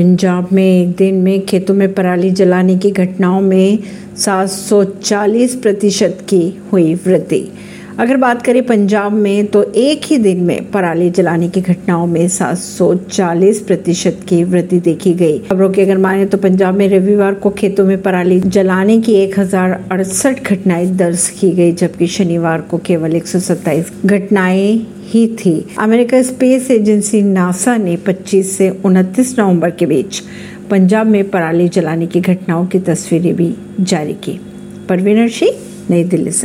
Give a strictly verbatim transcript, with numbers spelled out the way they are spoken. पंजाब में एक दिन में खेतों में पराली जलाने की घटनाओं में सात सौ चालीस प्रतिशत की हुई वृद्धि। अगर बात करें पंजाब में तो एक ही दिन में पराली जलाने की घटनाओं में सात सौ चालीस प्रतिशत की वृद्धि देखी गई। खबरों की अगर माने तो पंजाब में रविवार को खेतों में पराली जलाने की एक हजार अड़सठ घटनाएं दर्ज की गई, जबकि शनिवार को केवल एक सौ सत्ताईस घटनाएं ही थी। अमेरिका स्पेस एजेंसी नासा ने पच्चीस से उनतीस नवम्बर के बीच पंजाब में पराली जलाने की घटनाओं की तस्वीरें भी जारी की। परवीन अर्शी, नई दिल्ली से।